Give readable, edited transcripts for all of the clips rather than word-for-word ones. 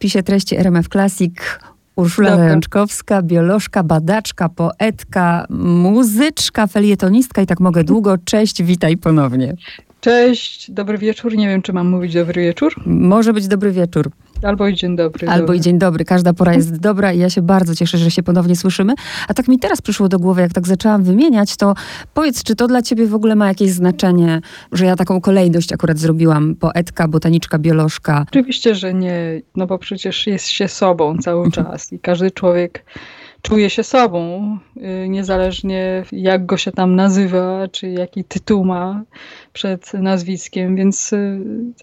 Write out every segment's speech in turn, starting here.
spisie treści RMF Classic Urszula Ręczkowska, biolożka, badaczka, poetka, muzyczka, felietonistka i tak mogę długo. Cześć, witaj ponownie. Cześć, dobry wieczór. Nie wiem, czy mam mówić dobry wieczór. Może być dobry wieczór. Albo i dzień dobry. Każda pora jest dobra i ja się bardzo cieszę, że się ponownie słyszymy. A tak mi teraz przyszło do głowy, jak tak zaczęłam wymieniać, to powiedz, czy to dla ciebie w ogóle ma jakieś znaczenie, że ja taką kolejność akurat zrobiłam? Poetka, botaniczka, biolożka. Oczywiście, że nie, no bo przecież jest się sobą cały czas i każdy człowiek czuje się sobą, niezależnie jak go się tam nazywa, czy jaki tytuł ma przed nazwiskiem, więc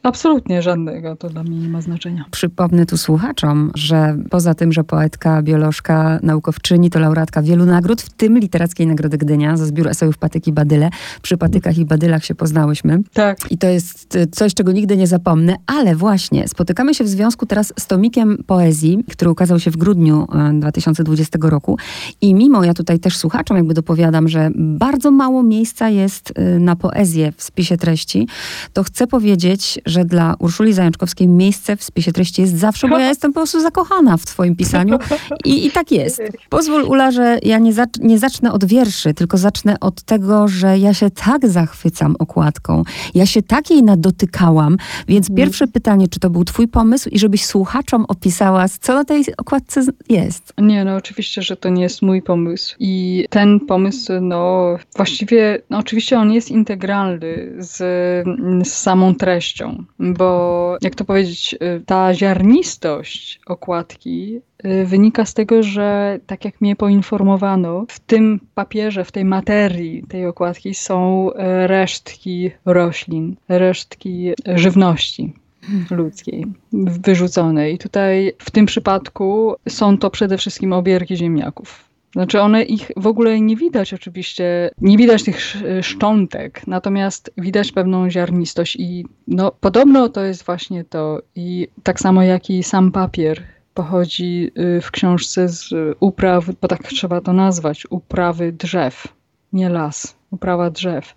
absolutnie żadnego to dla mnie nie ma znaczenia. Przypomnę tu słuchaczom, że poza tym, że poetka, biolożka, naukowczyni, to laureatka wielu nagród, w tym Literackiej Nagrody Gdynia za zbiór esejów Patyki i Badyle. Przy Patykach i Badylach się poznałyśmy. Tak. I to jest coś, czego nigdy nie zapomnę, ale właśnie spotykamy się w związku teraz z tomikiem poezji, który ukazał się w grudniu 2020 roku. I mimo, ja tutaj też słuchaczom jakby dopowiadam, że bardzo mało miejsca jest na poezję w spisie treści, to chcę powiedzieć, że dla Urszuli Zajączkowskiej miejsce w spisie treści jest zawsze, bo ja jestem po prostu zakochana w twoim pisaniu i tak jest. Pozwól, Ula, że ja nie zacznę od wierszy, tylko zacznę od tego, że ja się tak zachwycam okładką, ja się tak jej nadotykałam, więc pierwsze pytanie, czy to był twój pomysł i żebyś słuchaczom opisała, co na tej okładce jest? Nie, no oczywiście, że to nie jest mój pomysł. I ten pomysł, oczywiście on jest integralny z samą treścią, bo jak to powiedzieć, ta ziarnistość okładki wynika z tego, że tak jak mnie poinformowano, w tym papierze, w tej materii tej okładki są resztki roślin, resztki żywności ludzkiej, wyrzuconej. I tutaj w tym przypadku są to przede wszystkim obierki ziemniaków. Znaczy one, ich w ogóle nie widać oczywiście, nie widać tych szczątek, natomiast widać pewną ziarnistość i no podobno to jest właśnie to. I tak samo jak i sam papier pochodzi w książce z upraw, bo tak trzeba to nazwać, uprawy drzew, nie las, uprawa drzew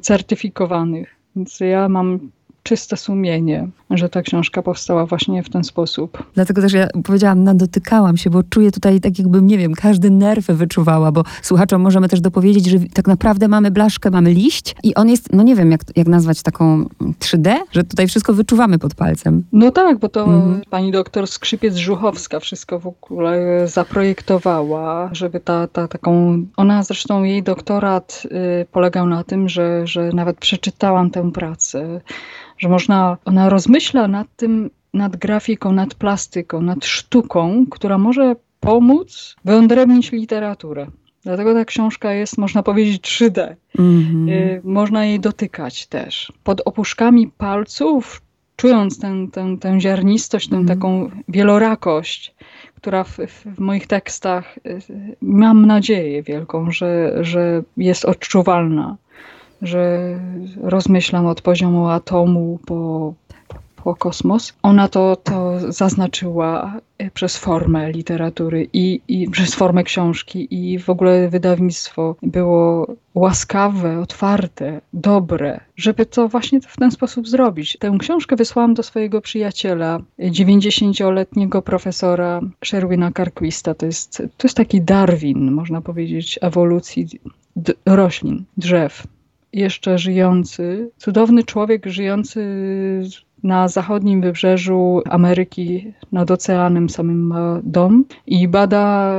certyfikowanych. Więc ja mam czyste sumienie, że ta książka powstała właśnie w ten sposób. Dlatego też ja powiedziałam, nadotykałam się, bo czuję tutaj tak jakbym, nie wiem, każdy nerw wyczuwała, bo słuchaczom możemy też dopowiedzieć, że tak naprawdę mamy blaszkę, mamy liść i on jest, no nie wiem, jak nazwać taką 3D, że tutaj wszystko wyczuwamy pod palcem. No tak, bo to pani doktor Skrzypiec-Żuchowska wszystko w ogóle zaprojektowała, żeby taką... Ona zresztą, jej doktorat polegał na tym, że nawet przeczytałam tę pracę, że ona rozmyśla nad tym, nad grafiką, nad plastyką, nad sztuką, która może pomóc wyodrębnić literaturę. Dlatego ta książka jest, można powiedzieć, 3D. Można jej dotykać też. Pod opuszkami palców, czując tę ziarnistość, tę taką wielorakość, która w moich tekstach, mam nadzieję wielką, że jest odczuwalna. Że rozmyślam od poziomu atomu po kosmos. Ona to zaznaczyła przez formę literatury i przez formę książki i w ogóle wydawnictwo było łaskawe, otwarte, dobre, żeby to właśnie w ten sposób zrobić. Tę książkę wysłałam do swojego przyjaciela, 90-letniego profesora Sherwina Carquista. To jest taki Darwin, można powiedzieć, ewolucji roślin, drzew. Jeszcze żyjący, cudowny człowiek żyjący na zachodnim wybrzeżu Ameryki, nad oceanem samym ma dom i bada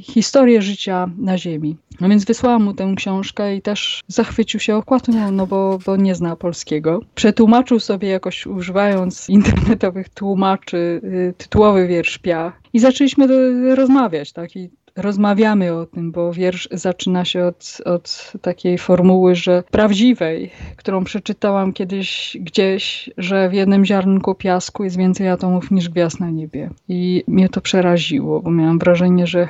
historię życia na ziemi. No więc wysłałam mu tę książkę i też zachwycił się okładką, no bo nie zna polskiego. Przetłumaczył sobie jakoś, używając internetowych tłumaczy, tytułowy wiersz Piach i zaczęliśmy rozmawiać, tak? I rozmawiamy o tym, bo wiersz zaczyna się od takiej formuły, że prawdziwej, którą przeczytałam kiedyś gdzieś, że w jednym ziarnku piasku jest więcej atomów niż gwiazd na niebie. I mnie to przeraziło, bo miałam wrażenie, że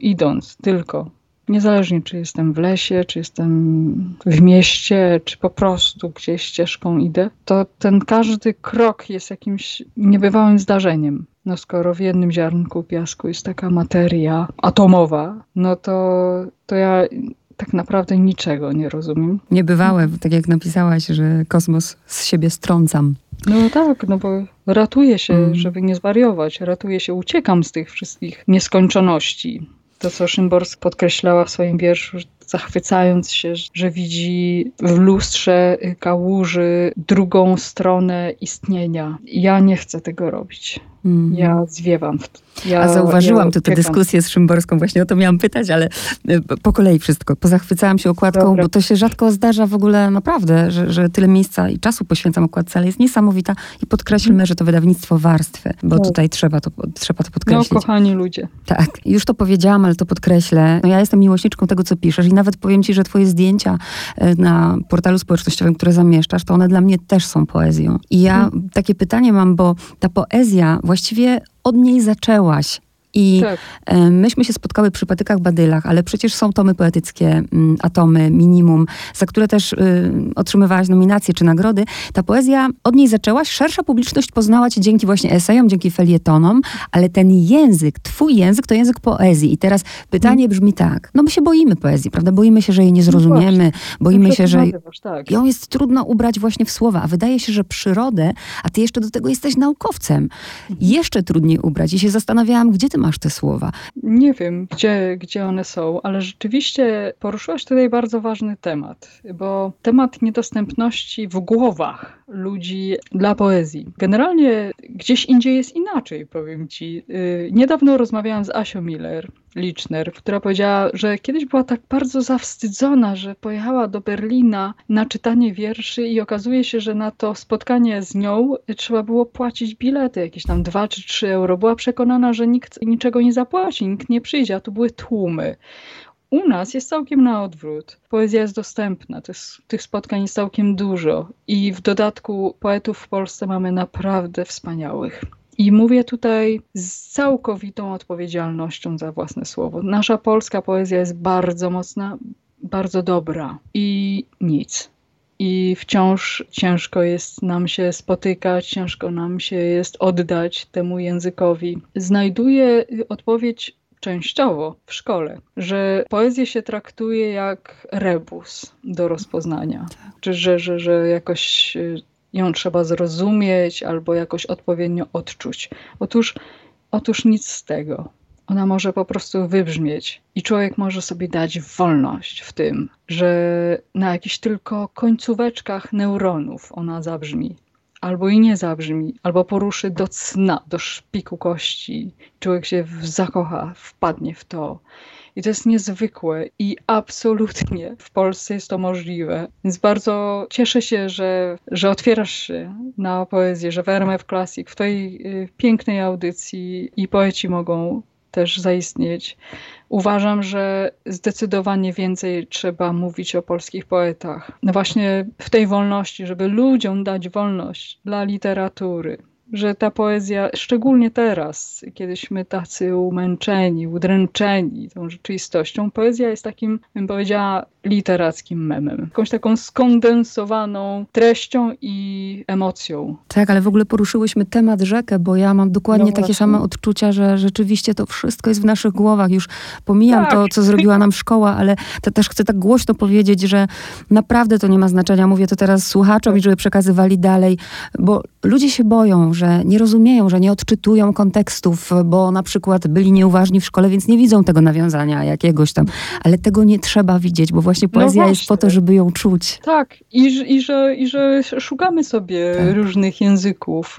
idąc tylko, niezależnie czy jestem w lesie, czy jestem w mieście, czy po prostu gdzieś ścieżką idę, to ten każdy krok jest jakimś niebywałym zdarzeniem. No skoro w jednym ziarnku piasku jest taka materia atomowa, no to ja tak naprawdę niczego nie rozumiem. Niebywałe, tak jak napisałaś, że kosmos z siebie strącam. No tak, no bo ratuję się, żeby nie zwariować, ratuję się, uciekam z tych wszystkich nieskończoności. To, co Szymborski podkreślała w swoim wierszu, zachwycając się, że widzi w lustrze kałuży drugą stronę istnienia. Ja nie chcę tego robić. Ja zwiewam. A zauważyłam tu tę dyskusję z Szymborską, właśnie o to miałam pytać, ale po kolei wszystko. Pozachwycałam się okładką, bo to się rzadko zdarza w ogóle naprawdę, że tyle miejsca i czasu poświęcam okładce, ale jest niesamowita i podkreślmy, że to wydawnictwo Warstwy, bo tutaj trzeba to podkreślić. No kochani ludzie. Tak, już to powiedziałam, ale to podkreślę. No ja jestem miłośniczką tego, co piszesz i nawet powiem ci, że twoje zdjęcia na portalu społecznościowym, które zamieszczasz, to one dla mnie też są poezją. I ja takie pytanie mam, bo ta poezja właściwie od niej zaczęłaś. I myśmy się spotkały przy Patykach Badylach, ale przecież są tomy poetyckie, Atomy, Minimum, za które też otrzymywałaś nominacje czy nagrody. Ta poezja, od niej zaczęłaś, szersza publiczność poznała cię dzięki właśnie esejom, dzięki felietonom, ale ten język, twój język to język poezji. I teraz pytanie brzmi tak, no my się boimy poezji, prawda? Boimy się, że jej nie zrozumiemy, boimy się, że ją jest trudno ubrać właśnie w słowa, a wydaje się, że przyrodę, a ty jeszcze do tego jesteś naukowcem, jeszcze trudniej ubrać. I się zastanawiałam, gdzie ty masz te słowa? Nie wiem, gdzie one są, ale rzeczywiście poruszyłaś tutaj bardzo ważny temat, bo temat niedostępności w głowach ludzi dla poezji. Generalnie gdzieś indziej jest inaczej, powiem ci. Niedawno rozmawiałam z Asią Miller-Liczner, która powiedziała, że kiedyś była tak bardzo zawstydzona, że pojechała do Berlina na czytanie wierszy i okazuje się, że na to spotkanie z nią trzeba było płacić bilety, jakieś tam 2 czy 3 euro. Była przekonana, że nikt niczego nie zapłaci, nikt nie przyjdzie, a tu były tłumy. U nas jest całkiem na odwrót. Poezja jest dostępna, tych spotkań jest całkiem dużo i w dodatku poetów w Polsce mamy naprawdę wspaniałych. I mówię tutaj z całkowitą odpowiedzialnością za własne słowo. Nasza polska poezja jest bardzo mocna, bardzo dobra i nic. I wciąż ciężko jest nam się spotykać, ciężko nam się jest oddać temu językowi. Znajduję odpowiedź częściowo w szkole, że poezję się traktuje jak rebus do rozpoznania. Czy że jakoś ją trzeba zrozumieć albo jakoś odpowiednio odczuć. Otóż nic z tego. Ona może po prostu wybrzmieć i człowiek może sobie dać wolność w tym, że na jakichś tylko końcóweczkach neuronów ona zabrzmi. Albo i nie zabrzmi, albo poruszy do cna, do szpiku kości. Człowiek się zakocha, wpadnie w to. I to jest niezwykłe i absolutnie w Polsce jest to możliwe. Więc bardzo cieszę się, że otwierasz się na poezję, że w RMF Classic, w tej pięknej audycji i poeci mogą też zaistnieć. Uważam, że zdecydowanie więcej trzeba mówić o polskich poetach. No właśnie w tej wolności, żeby ludziom dać wolność dla literatury. Że ta poezja, szczególnie teraz, kiedyśmy tacy umęczeni, udręczeni tą rzeczywistością, poezja jest takim, bym powiedziała, literackim memem. Jakąś taką skondensowaną treścią i emocją. Tak, ale w ogóle poruszyłyśmy temat rzekę, bo ja mam dokładnie takie same odczucia, że rzeczywiście to wszystko jest w naszych głowach. Już pomijam to, co zrobiła nam szkoła, ale też chcę tak głośno powiedzieć, że naprawdę to nie ma znaczenia. Mówię to teraz słuchaczom i żeby przekazywali dalej, bo ludzie się boją, że nie rozumieją, że nie odczytują kontekstów, bo na przykład byli nieuważni w szkole, więc nie widzą tego nawiązania jakiegoś tam. Ale tego nie trzeba widzieć, bo właśnie poezja jest po to, żeby ją czuć. Tak, i że szukamy sobie różnych języków,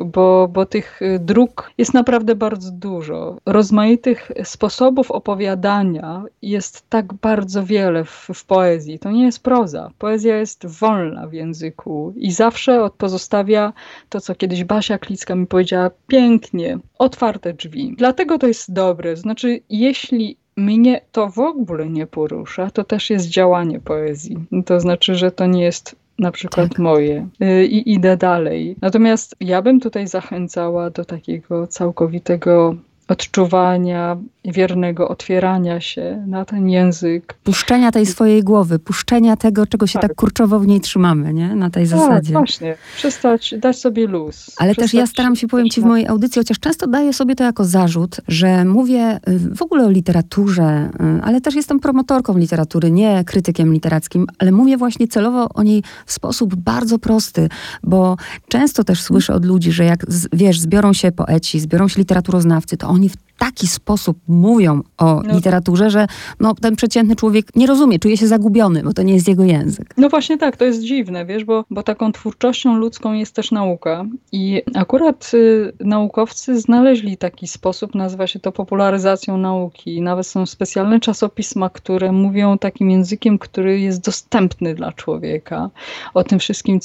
bo tych dróg jest naprawdę bardzo dużo. Rozmaitych sposobów opowiadania jest tak bardzo wiele w poezji. To nie jest proza. Poezja jest wolna w języku i zawsze pozostawia to, co kiedyś Basia Klicka mi powiedziała pięknie, otwarte drzwi. Dlatego to jest dobre. Znaczy, jeśli mnie to w ogóle nie porusza, to też jest działanie poezji. To znaczy, że to nie jest na przykład moje i idę dalej. Natomiast ja bym tutaj zachęcała do takiego całkowitego odczuwania, wiernego otwierania się na ten język. Puszczenia tej swojej głowy, puszczenia tego, czego się tak kurczowo w niej trzymamy, nie? Na tej zasadzie. Tak, właśnie. Przestać, dać sobie luz. Ale przestać też ja staram się, powiem ci, w mojej audycji, chociaż często daję sobie to jako zarzut, że mówię w ogóle o literaturze, ale też jestem promotorką literatury, nie krytykiem literackim, ale mówię właśnie celowo o niej w sposób bardzo prosty, bo często też słyszę od ludzi, że jak, wiesz, zbiorą się poeci, zbiorą się literaturoznawcy, to oni w taki sposób mówią o literaturze, że no, ten przeciętny człowiek nie rozumie, czuje się zagubiony, bo to nie jest jego język. No właśnie tak, to jest dziwne, wiesz, bo taką twórczością ludzką jest też nauka i akurat naukowcy znaleźli taki sposób, nazywa się to popularyzacją nauki. Nawet są specjalne czasopisma, które mówią takim językiem, który jest dostępny dla człowieka. O tym wszystkim,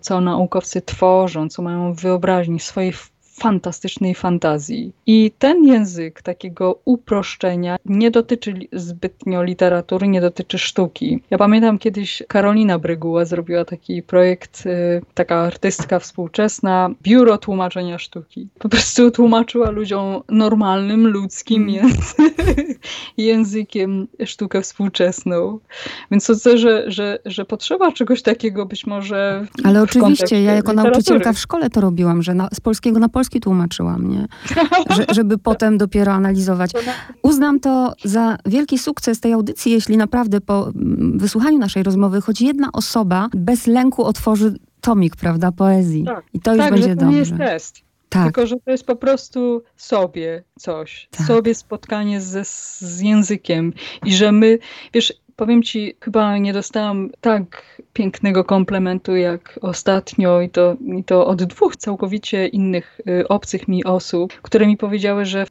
co naukowcy tworzą, co mają w wyobraźni, swojej fantastycznej fantazji. I ten język takiego uproszczenia nie dotyczy zbytnio literatury, nie dotyczy sztuki. Ja pamiętam kiedyś Karolina Bryguła zrobiła taki projekt, taka artystka współczesna, Biuro Tłumaczenia Sztuki. Po prostu tłumaczyła ludziom normalnym, ludzkim językiem sztukę współczesną. Więc sądzę, że potrzeba czegoś takiego być może w ale oczywiście, ja jako nauczycielka w szkole to robiłam, że z polskiego na polski tłumaczyłam, nie? Żeby potem dopiero analizować. Uznam to za wielki sukces tej audycji, jeśli naprawdę po wysłuchaniu naszej rozmowy choć jedna osoba bez lęku otworzy tomik, prawda, poezji. Tak. I to już będzie dobrze. Tak, że to nie jest test. Tak. Tylko że to jest po prostu sobie coś. Tak. Sobie spotkanie z językiem. I że my, wiesz, powiem ci, chyba nie dostałam tak pięknego komplementu jak ostatnio i to od dwóch całkowicie innych, obcych mi osób, które mi powiedziały, że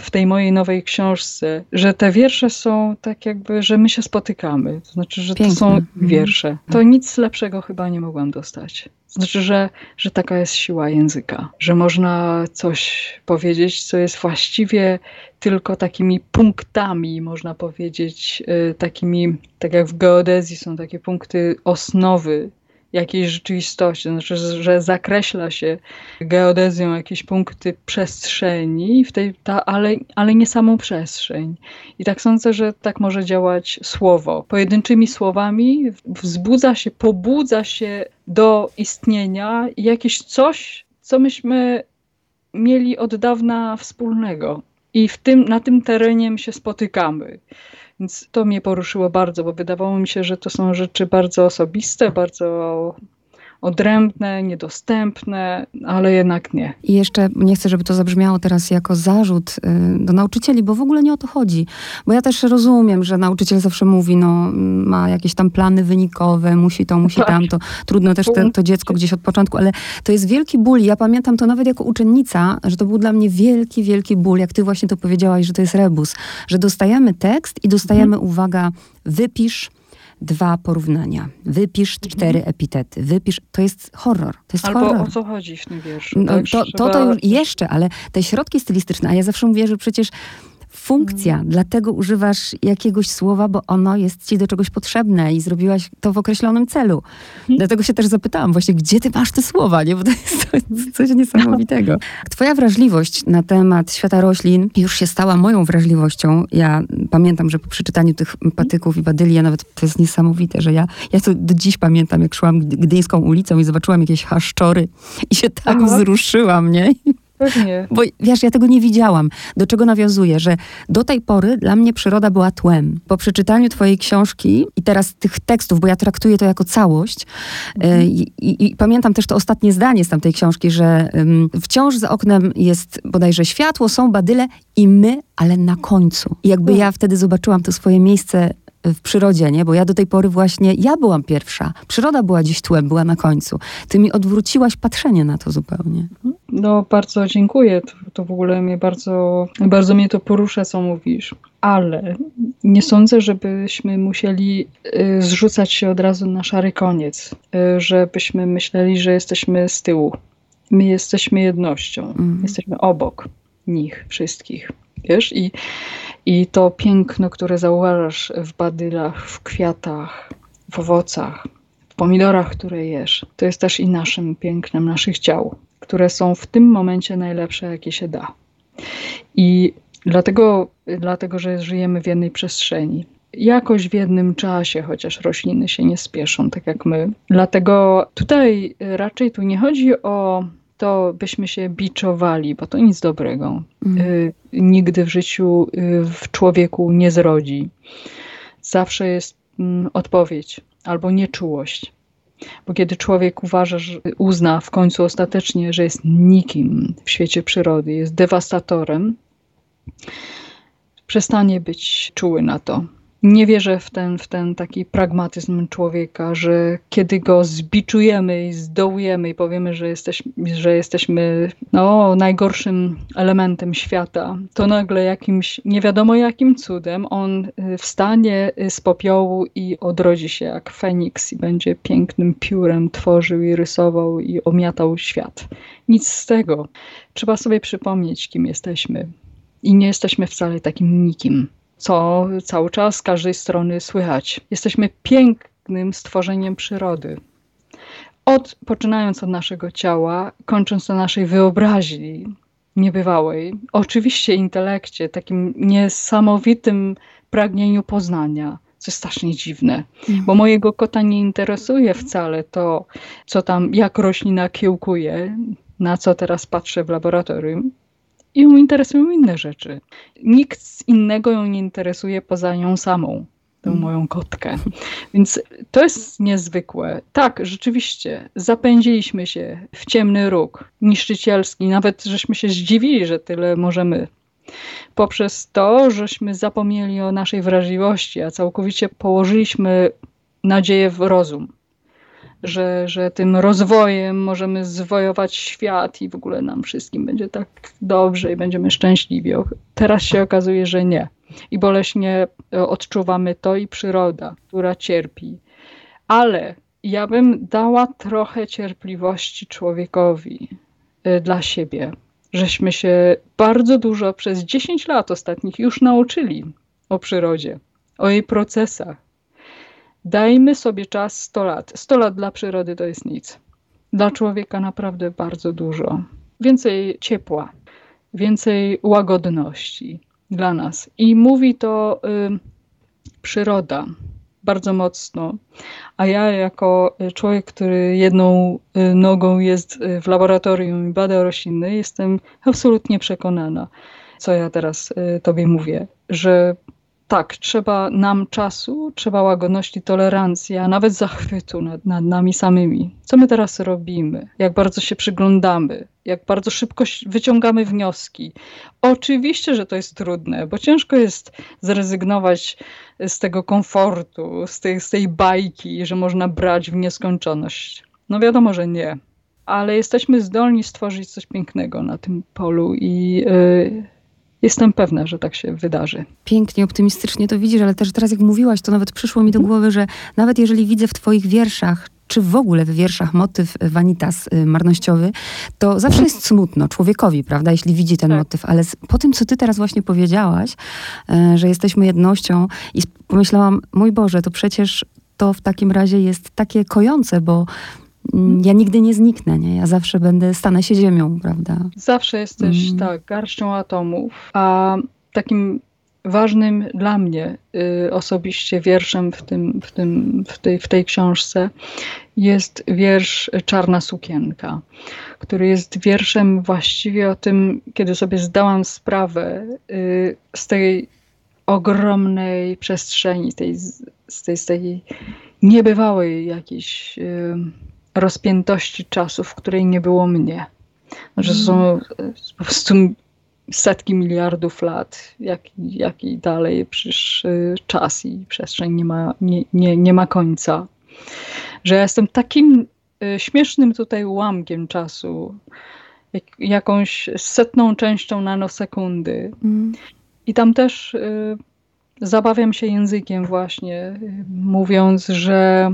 w tej mojej nowej książce, że te wiersze są tak jakby, że my się spotykamy. To znaczy, że piękne. To są wiersze. To nic lepszego chyba nie mogłam dostać. Znaczy, że taka jest siła języka, że można coś powiedzieć, co jest właściwie tylko takimi punktami, można powiedzieć, takimi, tak jak w geodezji są takie punkty osnowy jakiejś rzeczywistości, znaczy, że zakreśla się geodezją jakieś punkty przestrzeni, ale nie samą przestrzeń. I tak sądzę, że tak może działać słowo. Pojedynczymi słowami wzbudza się, pobudza się do istnienia jakieś coś, co myśmy mieli od dawna wspólnego. I na tym terenie się spotykamy. Więc to mnie poruszyło bardzo, bo wydawało mi się, że to są rzeczy bardzo osobiste, bardzo odrębne, niedostępne, ale jednak nie. I jeszcze nie chcę, żeby to zabrzmiało teraz jako zarzut do nauczycieli, bo w ogóle nie o to chodzi. Bo ja też rozumiem, że nauczyciel zawsze mówi, no ma jakieś tam plany wynikowe, musi to, musi tamto. Trudno też to dziecko gdzieś od początku, ale to jest wielki ból. Ja pamiętam to nawet jako uczennica, że to był dla mnie wielki, wielki ból, jak ty właśnie to powiedziałaś, że to jest rebus, że dostajemy tekst i dostajemy, uwaga, wypisz 2 porównania. Wypisz 4 epitety. Wypisz... To jest horror. To jest albo horror. O co chodzi w tym wierszu? No, to już jeszcze, ale te środki stylistyczne, a ja zawsze mówię, że przecież funkcja, dlatego używasz jakiegoś słowa, bo ono jest ci do czegoś potrzebne i zrobiłaś to w określonym celu. Dlatego się też zapytałam właśnie, gdzie ty masz te słowa, nie? Bo to jest coś niesamowitego. Twoja wrażliwość na temat świata roślin już się stała moją wrażliwością. Ja pamiętam, że po przeczytaniu tych Patyków i Badyli, ja nawet, to jest niesamowite, że ja to do dziś pamiętam, jak szłam gdyńską ulicą i zobaczyłam jakieś haszczory i się tak wzruszyłam, nie? Pewnie. Bo wiesz, ja tego nie widziałam. Do czego nawiązuję, że do tej pory dla mnie przyroda była tłem. Po przeczytaniu twojej książki i teraz tych tekstów, bo ja traktuję to jako całość, i pamiętam też to ostatnie zdanie z tamtej książki, że wciąż za oknem jest bodajże światło, są badyle i my, ale na końcu. I jakby ja wtedy zobaczyłam to swoje miejsce w przyrodzie, nie? Bo ja do tej pory właśnie, ja byłam pierwsza. Przyroda była dziś tłem, była na końcu. Ty mi odwróciłaś patrzenie na to zupełnie. No, bardzo dziękuję. To w ogóle mnie bardzo mnie to porusza, co mówisz. Ale nie sądzę, żebyśmy musieli zrzucać się od razu na szary koniec. Żebyśmy myśleli, że jesteśmy z tyłu. My jesteśmy jednością. Jesteśmy obok nich wszystkich. Wiesz? I to piękno, które zauważasz w badylach, w kwiatach, w owocach, w pomidorach, które jesz, to jest też i naszym pięknem naszych ciał, które są w tym momencie najlepsze, jakie się da. I dlatego, że żyjemy w jednej przestrzeni. Jakoś w jednym czasie, chociaż rośliny się nie spieszą, tak jak my. Dlatego tutaj raczej tu nie chodzi o to, byśmy się biczowali, bo to nic dobrego. Nigdy w życiu w człowieku nie zrodzi. Zawsze jest odpowiedź albo nieczułość. Bo kiedy człowiek uzna w końcu ostatecznie, że jest nikim w świecie przyrody, jest dewastatorem, przestanie być czuły na to. Nie wierzę w ten taki pragmatyzm człowieka, że kiedy go zbiczujemy i zdołujemy i powiemy, że jesteśmy najgorszym elementem świata, to nagle jakimś nie wiadomo jakim cudem on wstanie z popiołu i odrodzi się jak Feniks i będzie pięknym piórem tworzył i rysował i omiatał świat. Nic z tego. Trzeba sobie przypomnieć, kim jesteśmy. I nie jesteśmy wcale takim nikim, co cały czas z każdej strony słychać. Jesteśmy pięknym stworzeniem przyrody. Poczynając od naszego ciała, kończąc na naszej wyobraźni niebywałej, oczywiście intelekcie, takim niesamowitym pragnieniu poznania, co jest strasznie dziwne, bo mojego kota nie interesuje wcale to, co tam, jak roślina kiełkuje, na co teraz patrzę w laboratorium. I ją interesują inne rzeczy. Nikt innego ją nie interesuje poza nią samą, tą moją kotkę. Więc to jest niezwykłe. Tak, rzeczywiście, zapędziliśmy się w ciemny róg niszczycielski. Nawet żeśmy się zdziwili, że tyle możemy. Poprzez to, żeśmy zapomnieli o naszej wrażliwości, a całkowicie położyliśmy nadzieję w rozum. Że tym rozwojem możemy zwojować świat i w ogóle nam wszystkim będzie tak dobrze i będziemy szczęśliwi. Teraz się okazuje, że nie. I boleśnie odczuwamy to i przyroda, która cierpi. Ale ja bym dała trochę cierpliwości człowiekowi dla siebie. Żeśmy się bardzo dużo przez 10 lat ostatnich już nauczyli o przyrodzie, o jej procesach. Dajmy sobie czas 100 lat. 100 lat dla przyrody to jest nic. Dla człowieka naprawdę bardzo dużo. Więcej ciepła, więcej łagodności dla nas. I mówi to przyroda bardzo mocno. A ja jako człowiek, który jedną nogą jest w laboratorium i bada rośliny, jestem absolutnie przekonana, co ja teraz tobie mówię, że tak, trzeba nam czasu, trzeba łagodności, tolerancji, a nawet zachwytu nad nami samymi. Co my teraz robimy? Jak bardzo się przyglądamy? Jak bardzo szybko wyciągamy wnioski? Oczywiście, że to jest trudne, bo ciężko jest zrezygnować z tego komfortu, z tej bajki, że można brać w nieskończoność. No wiadomo, że nie. Ale jesteśmy zdolni stworzyć coś pięknego na tym polu i... Jestem pewna, że tak się wydarzy. Pięknie, optymistycznie to widzisz, ale też teraz jak mówiłaś, to nawet przyszło mi do głowy, że nawet jeżeli widzę w twoich wierszach, czy w ogóle w wierszach motyw vanitas marnościowy, to zawsze jest smutno człowiekowi, prawda, jeśli widzi ten motyw. Ale po tym, co ty teraz właśnie powiedziałaś, że jesteśmy jednością i pomyślałam, mój Boże, to przecież to w takim razie jest takie kojące, bo... Ja nigdy nie zniknę, nie? Ja zawsze stanę się ziemią, prawda? Zawsze jesteś, garścią atomów. A takim ważnym dla mnie osobiście wierszem w tej książce jest wiersz Czarna sukienka, który jest wierszem właściwie o tym, kiedy sobie zdałam sprawę z tej ogromnej przestrzeni, z tej niebywałej jakiejś... rozpiętości czasu, w której nie było mnie. Że są po prostu setki miliardów lat, jak i dalej, przecież czas i przestrzeń nie ma końca. Że ja jestem takim śmiesznym tutaj ułamkiem czasu, jakąś 100 częścią nanosekundy. I tam też zabawiam się językiem właśnie, mówiąc, że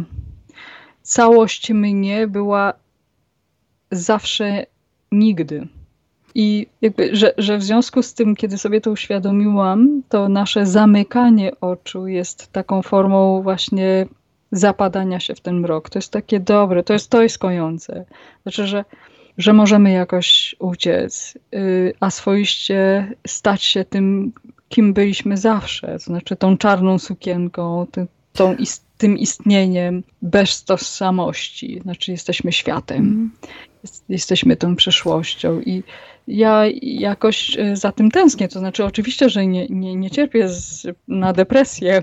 całość mnie była zawsze nigdy. I że w związku z tym, kiedy sobie to uświadomiłam, to nasze zamykanie oczu jest taką formą właśnie zapadania się w ten mrok. To jest takie dobre, to jest kojące. Znaczy, że że możemy jakoś uciec, a swoiście stać się tym, kim byliśmy zawsze, to znaczy tą czarną sukienką, tym istnieniem bez tożsamości, znaczy jesteśmy światem, jesteśmy tą przeszłością i ja jakoś za tym tęsknię, to znaczy oczywiście, że nie cierpię na depresję,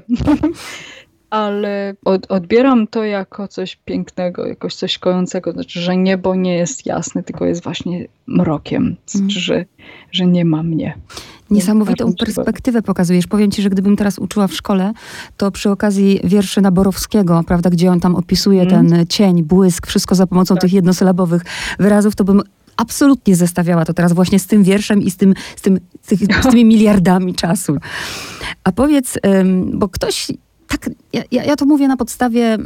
ale odbieram to jako coś pięknego, jakoś coś kojącego, znaczy, że niebo nie jest jasne, tylko jest właśnie mrokiem, znaczy, że nie ma mnie. Niesamowitą perspektywę pokazujesz. Powiem ci, że gdybym teraz uczyła w szkole, to przy okazji wierszy Naborowskiego, prawda, gdzie on tam opisuje ten cień, błysk, wszystko za pomocą tych jednosylabowych wyrazów, to bym absolutnie zestawiała to teraz właśnie z tym wierszem i z tymi miliardami czasu. A powiedz, bo ktoś... Tak, ja to mówię na podstawie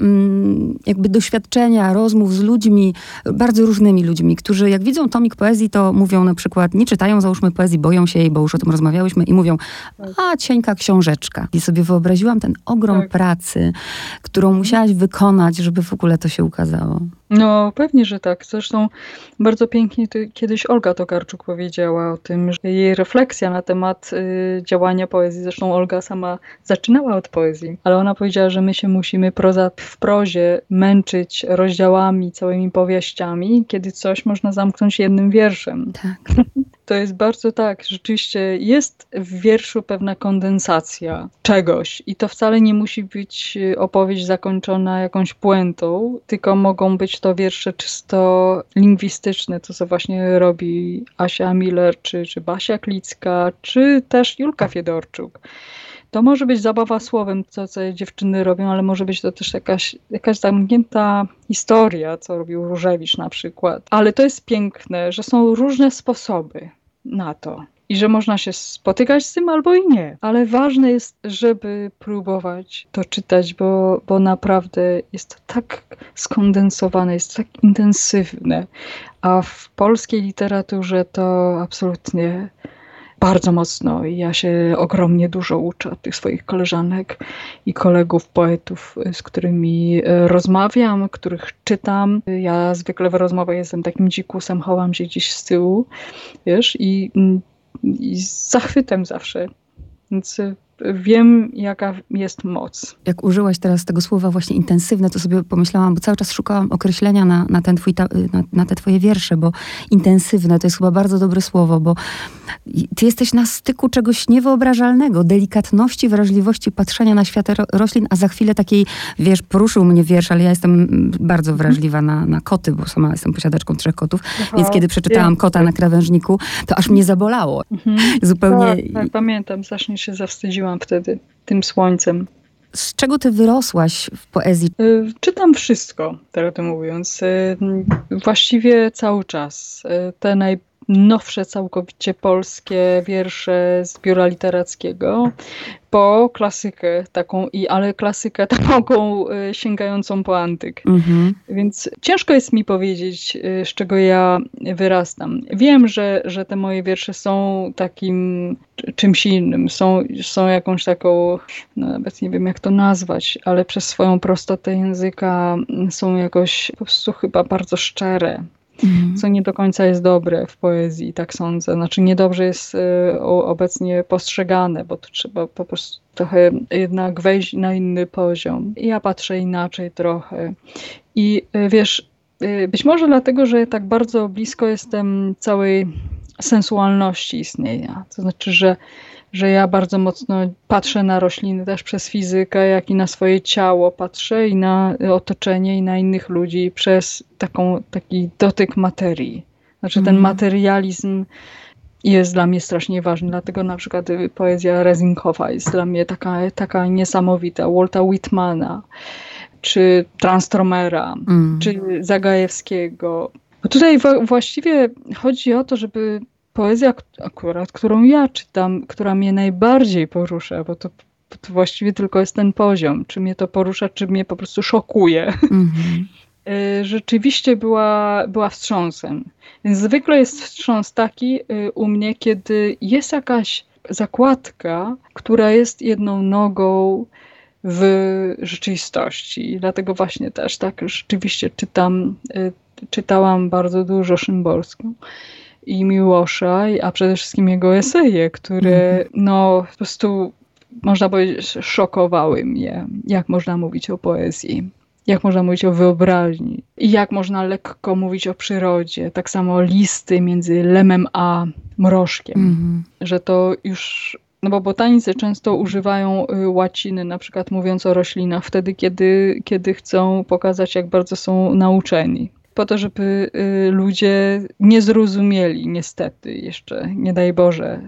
jakby doświadczenia, rozmów z ludźmi, bardzo różnymi ludźmi, którzy jak widzą tomik poezji, to mówią na przykład, nie czytają załóżmy poezji, boją się jej, bo już o tym rozmawiałyśmy i mówią, a cienka książeczka. I sobie wyobraziłam ten ogrom pracy, którą musiałaś wykonać, żeby w ogóle to się ukazało. No pewnie, że tak. Zresztą bardzo pięknie kiedyś Olga Tokarczuk powiedziała o tym, że jej refleksja na temat działania poezji, zresztą Olga sama zaczynała od poezji, ale ona powiedziała, że my się musimy w prozie męczyć rozdziałami, całymi powieściami, kiedy coś można zamknąć jednym wierszem. Tak. To jest bardzo tak, rzeczywiście jest w wierszu pewna kondensacja czegoś i to wcale nie musi być opowieść zakończona jakąś puentą, tylko mogą być to wiersze czysto lingwistyczne, to co właśnie robi Asia Miller, czy Basia Klicka, czy też Julka Fedorczuk. To może być zabawa słowem, co dziewczyny robią, ale może być to też jakaś zamknięta historia, co robił Różewicz na przykład. Ale to jest piękne, że są różne sposoby na to. I że można się spotykać z tym albo i nie. Ale ważne jest, żeby próbować to czytać, bo naprawdę jest to tak skondensowane, jest tak intensywne. A w polskiej literaturze to absolutnie... Bardzo mocno i ja się ogromnie dużo uczę od tych swoich koleżanek i kolegów poetów, z którymi rozmawiam, których czytam. Ja zwykle w rozmowach jestem takim dzikusem, chowam się gdzieś z tyłu, wiesz, i z zachwytem zawsze, więc... Wiem, jaka jest moc. Jak użyłaś teraz tego słowa właśnie intensywne, to sobie pomyślałam, bo cały czas szukałam określenia na te twoje wiersze, bo intensywne to jest chyba bardzo dobre słowo, bo ty jesteś na styku czegoś niewyobrażalnego, delikatności, wrażliwości, patrzenia na świat roślin, a za chwilę takiej, wiesz, poruszył mnie wiersz, ale ja jestem bardzo wrażliwa na koty, bo sama jestem posiadaczką 3 kotów, więc kiedy przeczytałam Kota na krawężniku, to aż mnie zabolało. Zupełnie. Tak, pamiętam, strasznie się zawstydziłam wtedy tym słońcem. Z czego ty wyrosłaś w poezji? Czytam wszystko, teraz to mówiąc. Właściwie cały czas. Te najnowsze, całkowicie polskie wiersze z biura literackiego, po klasykę taką, ale klasykę taką sięgającą po antyk. Więc ciężko jest mi powiedzieć, z czego ja wyrastam. Wiem, że te moje wiersze są takim czymś innym, są jakąś taką, no nawet nie wiem jak to nazwać, ale przez swoją prostotę języka są jakoś po prostu chyba bardzo szczere. Co nie do końca jest dobre w poezji, tak sądzę. Znaczy niedobrze jest obecnie postrzegane, bo tu trzeba po prostu trochę jednak wejść na inny poziom. Ja patrzę inaczej trochę. I wiesz, być może dlatego, że tak bardzo blisko jestem całej sensualności istnienia. To znaczy, że ja bardzo mocno patrzę na rośliny też przez fizykę, jak i na swoje ciało patrzę i na otoczenie i na innych ludzi przez taki dotyk materii. Znaczy ten materializm jest dla mnie strasznie ważny, dlatego na przykład poezja Rezinghoffa jest dla mnie taka niesamowita, Waltera Whitmana, czy Transformera, czy Zagajewskiego. Bo tutaj właściwie chodzi o to, żeby poezja akurat, którą ja czytam, która mnie najbardziej porusza, bo to właściwie tylko jest ten poziom, czy mnie to porusza, czy mnie po prostu szokuje. Rzeczywiście była wstrząsem. Więc zwykle jest wstrząs taki u mnie, kiedy jest jakaś zakładka, która jest jedną nogą w rzeczywistości. Dlatego właśnie też tak rzeczywiście czytam czytałam bardzo dużo Szymborskiego i Miłosza, a przede wszystkim jego eseje, które no po prostu można powiedzieć szokowały mnie, jak można mówić o poezji, jak można mówić o wyobraźni i jak można lekko mówić o przyrodzie. Tak samo listy między Lemem a Mrożkiem, że to już... No bo botanicy często używają łaciny, na przykład mówiąc o roślinach, wtedy, kiedy chcą pokazać, jak bardzo są nauczeni. Po to, żeby ludzie nie zrozumieli, niestety jeszcze, nie daj Boże,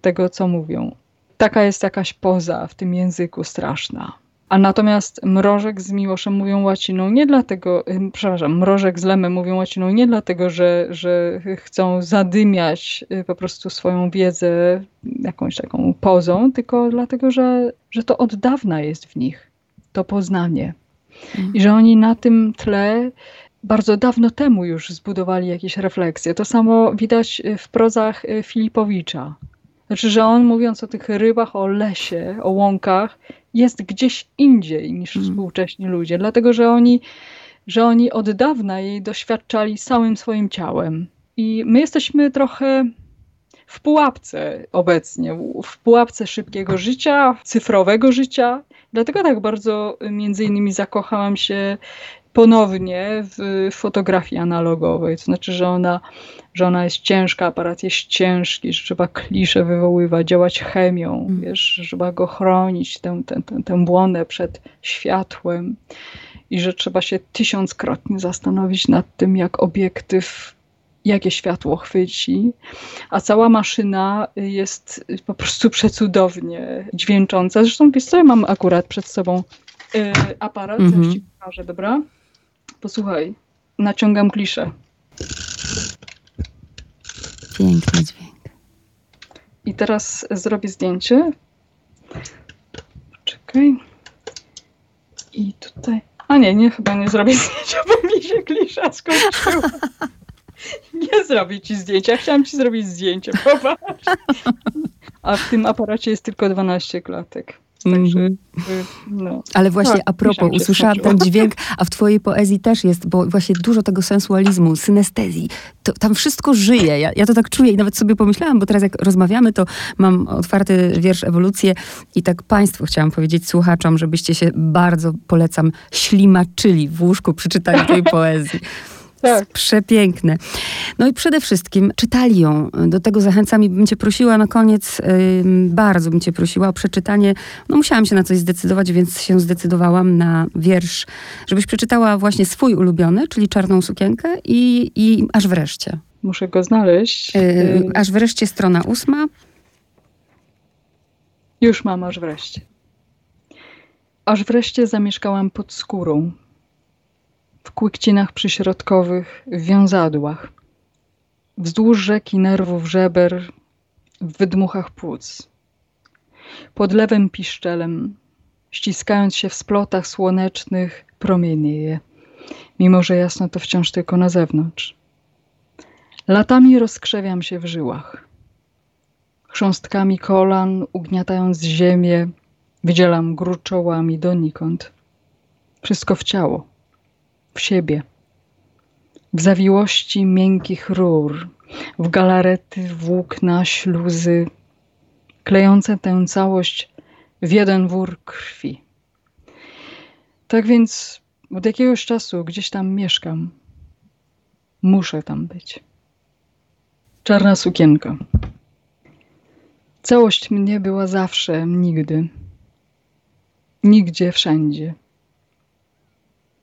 tego, co mówią. Taka jest jakaś poza w tym języku straszna. A natomiast Mrożek z Miłoszem mówią łaciną nie dlatego, przepraszam, Mrożek z Lemem mówią łaciną nie dlatego, że chcą zadymiać po prostu swoją wiedzę jakąś taką pozą, tylko dlatego, że to od dawna jest w nich, to poznanie. I że oni na tym tle bardzo dawno temu już zbudowali jakieś refleksje. To samo widać w prozach Filipowicza. Znaczy, że on mówiąc o tych rybach, o lesie, o łąkach, jest gdzieś indziej niż współcześni ludzie. Dlatego, że oni od dawna jej doświadczali całym swoim ciałem. I my jesteśmy trochę w pułapce obecnie. W pułapce szybkiego życia, cyfrowego życia. Dlatego tak bardzo między innymi zakochałam się ponownie w fotografii analogowej. To znaczy, że ona jest ciężka, aparat jest ciężki, że trzeba klisze wywoływać, działać chemią, wiesz, trzeba go chronić, tę błonę przed światłem i że trzeba się 1000-krotnie zastanowić nad tym, jak obiektyw, jakie światło chwyci, a cała maszyna jest po prostu przecudownie dźwięcząca. Zresztą wiesz co, ja mam akurat przed sobą aparat, zaraz ci pokażę, dobra? Posłuchaj, naciągam kliszę. Piękny dźwięk. I teraz zrobię zdjęcie. Czekaj. I tutaj... A nie, chyba nie zrobię zdjęcia, bo mi się klisza skończyła. Nie zrobię ci zdjęcia. Chciałam ci zrobić zdjęcie, popatrz. A w tym aparacie jest tylko 12 klatek. Także, no. Ale właśnie a propos, usłyszałam ten dźwięk, a w twojej poezji też jest, bo właśnie dużo tego sensualizmu, synestezji, to, tam wszystko żyje, ja to tak czuję i nawet sobie pomyślałam, bo teraz jak rozmawiamy, to mam otwarty wiersz Ewolucje i tak państwu chciałam powiedzieć, słuchaczom, żebyście się bardzo, polecam, ślimaczyli w łóżku przy czytaniu tej poezji. Tak. Przepiękne. No i przede wszystkim czytali ją. Do tego zachęcam i bym cię prosiła na koniec, bardzo bym cię prosiła o przeczytanie. No musiałam się na coś zdecydować, więc się zdecydowałam na wiersz, żebyś przeczytała właśnie swój ulubiony, czyli Czarną sukienkę i Aż wreszcie. Muszę go znaleźć. Aż wreszcie, strona 8. Już mam, aż wreszcie. Aż wreszcie zamieszkałam pod skórą. W kłykcinach przyśrodkowych, w wiązadłach, wzdłuż rzeki nerwów żeber, w wydmuchach płuc. Pod lewym piszczelem, ściskając się w splotach słonecznych, promienieje, mimo że jasno to wciąż tylko na zewnątrz. Latami rozkrzewiam się w żyłach. Chrząstkami kolan, ugniatając ziemię, wydzielam gruczołami donikąd. Wszystko w ciało. W siebie, w zawiłości miękkich rur, w galarety, włókna, śluzy, klejące tę całość w jeden wór krwi. Tak więc od jakiegoś czasu gdzieś tam mieszkam. Muszę tam być. Czarna sukienka. Całość mnie była zawsze, nigdy. Nigdzie, wszędzie.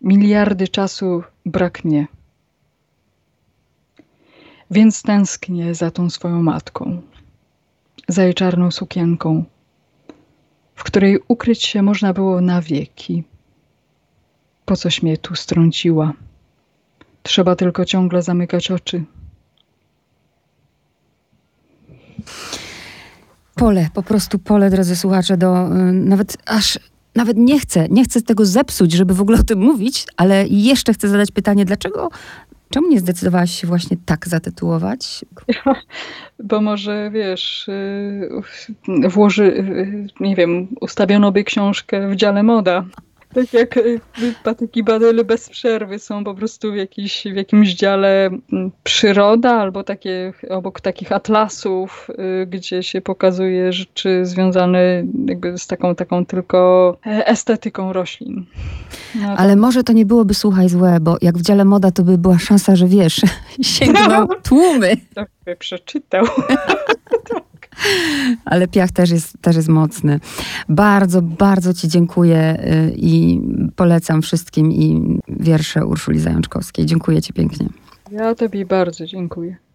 Miliardy czasu brak mnie. Więc tęsknię za tą swoją matką, za jej czarną sukienką, w której ukryć się można było na wieki. Po coś mnie tu strąciła? Trzeba tylko ciągle zamykać oczy. Pole, po prostu pole, drodzy słuchacze, do nawet aż... Nawet nie chcę tego zepsuć, żeby w ogóle o tym mówić, ale jeszcze chcę zadać pytanie, czemu nie zdecydowałaś się właśnie tak zatytułować? Bo może, wiesz, nie wiem, ustawiono by książkę w dziale moda. Tak jak Patyki i Badyle bez przerwy są po prostu w jakimś dziale przyroda albo takie, obok takich atlasów, gdzie się pokazuje rzeczy związane jakby z taką tylko estetyką roślin. No. Ale może to nie byłoby, słuchaj, złe, bo jak w dziale moda to by była szansa, że wiesz, sięgną tłumy. To by przeczytał. Ale Piach też jest mocny. Bardzo, bardzo Ci dziękuję i polecam wszystkim i wiersze Urszuli Zajączkowskiej. Dziękuję Ci pięknie. Ja Tobie bardzo dziękuję.